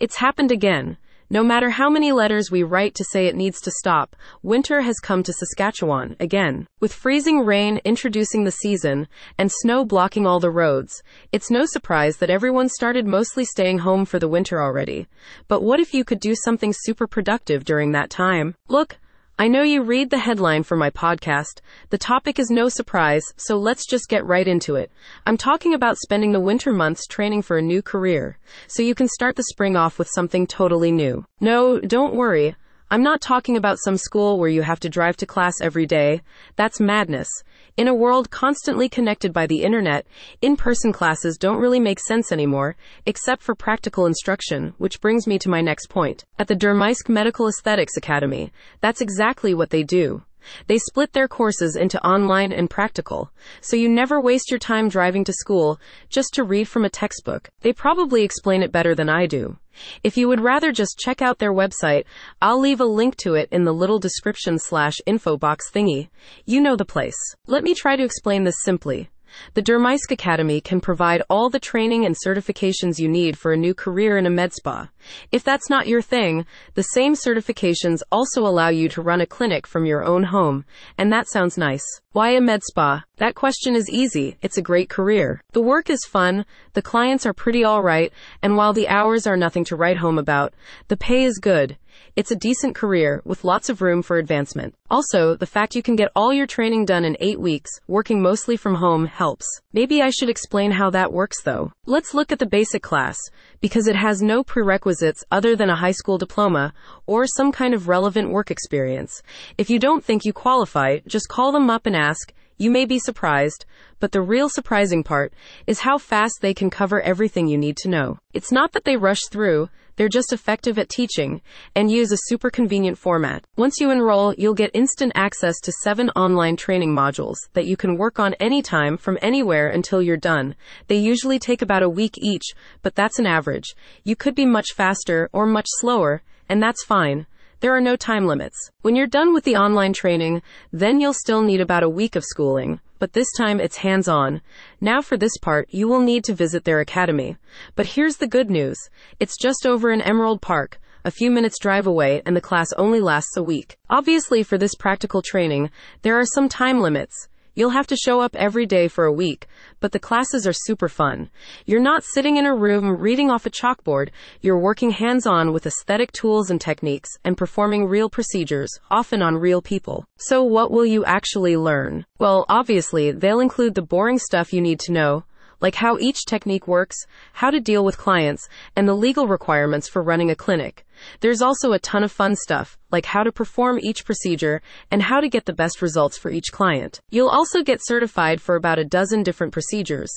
It's happened again. No matter how many letters we write to say it needs to stop, winter has come to Saskatchewan again. With freezing rain introducing the season and snow blocking all the roads, it's no surprise that everyone started mostly staying home for the winter already. But what if you could do something super productive during that time? Look, I know you read the headline for my podcast. The topic is no surprise, so let's just get right into it. I'm talking about spending the winter months training for a new career, so you can start the spring off with something totally new. No, don't worry. I'm not talking about some school where you have to drive to class every day. That's madness. In a world constantly connected by the internet, in-person classes don't really make sense anymore, except for practical instruction, which brings me to my next point. At the Dermysk Medical Aesthetics Academy, that's exactly what they do. They split their courses into online and practical, so you never waste your time driving to school just to read from a textbook. They probably explain it better than I do. If you would rather just check out their website, I'll leave a link to it in the little description/info box thingy. You know the place. Let me try to explain this simply. The Dermysk Academy can provide all the training and certifications you need for a new career in a med spa. If that's not your thing, the same certifications also allow you to run a clinic from your own home, and that sounds nice. Why a med spa? That question is easy. It's a great career. The work is fun, the clients are pretty alright, and while the hours are nothing to write home about, the pay is good. It's a decent career with lots of room for advancement. Also, the fact you can get all your training done in 8 weeks, working mostly from home, helps. Maybe I should explain how that works though. Let's look at the basic class, because it has no prerequisites other than a high school diploma or some kind of relevant work experience. If you don't think you qualify, just call them up and ask. You may be surprised, but the real surprising part is how fast they can cover everything you need to know. It's not that they rush through, they're just effective at teaching and use a super convenient format. Once you enroll, you'll get instant access to 7 online training modules that you can work on anytime from anywhere until you're done. They usually take about a week each, but that's an average. You could be much faster or much slower, and that's fine. There are no time limits. When you're done with the online training, then you'll still need about a week of schooling, but this time it's hands-on. Now for this part, you will need to visit their academy. But here's the good news. It's just over in Emerald Park, a few minutes drive away, and the class only lasts a week. Obviously, for this practical training, there are some time limits. You'll have to show up every day for a week, but the classes are super fun. You're not sitting in a room reading off a chalkboard, you're working hands-on with aesthetic tools and techniques and performing real procedures, often on real people. So what will you actually learn? Well, obviously, they'll include the boring stuff you need to know, like how each technique works, how to deal with clients, and the legal requirements for running a clinic. There's also a ton of fun stuff, like how to perform each procedure and how to get the best results for each client. You'll also get certified for about a dozen different procedures,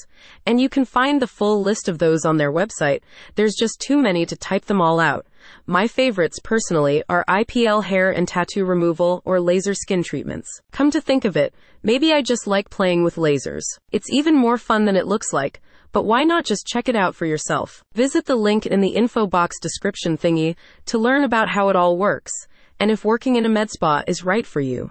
and you can find the full list of those on their website. There's just too many to type them all out. My favorites, personally, are IPL hair and tattoo removal or laser skin treatments. Come to think of it, maybe I just like playing with lasers. It's even more fun than it looks like. But why not just check it out for yourself? Visit the link in the info box description thingy to learn about how it all works, and if working in a med spa is right for you.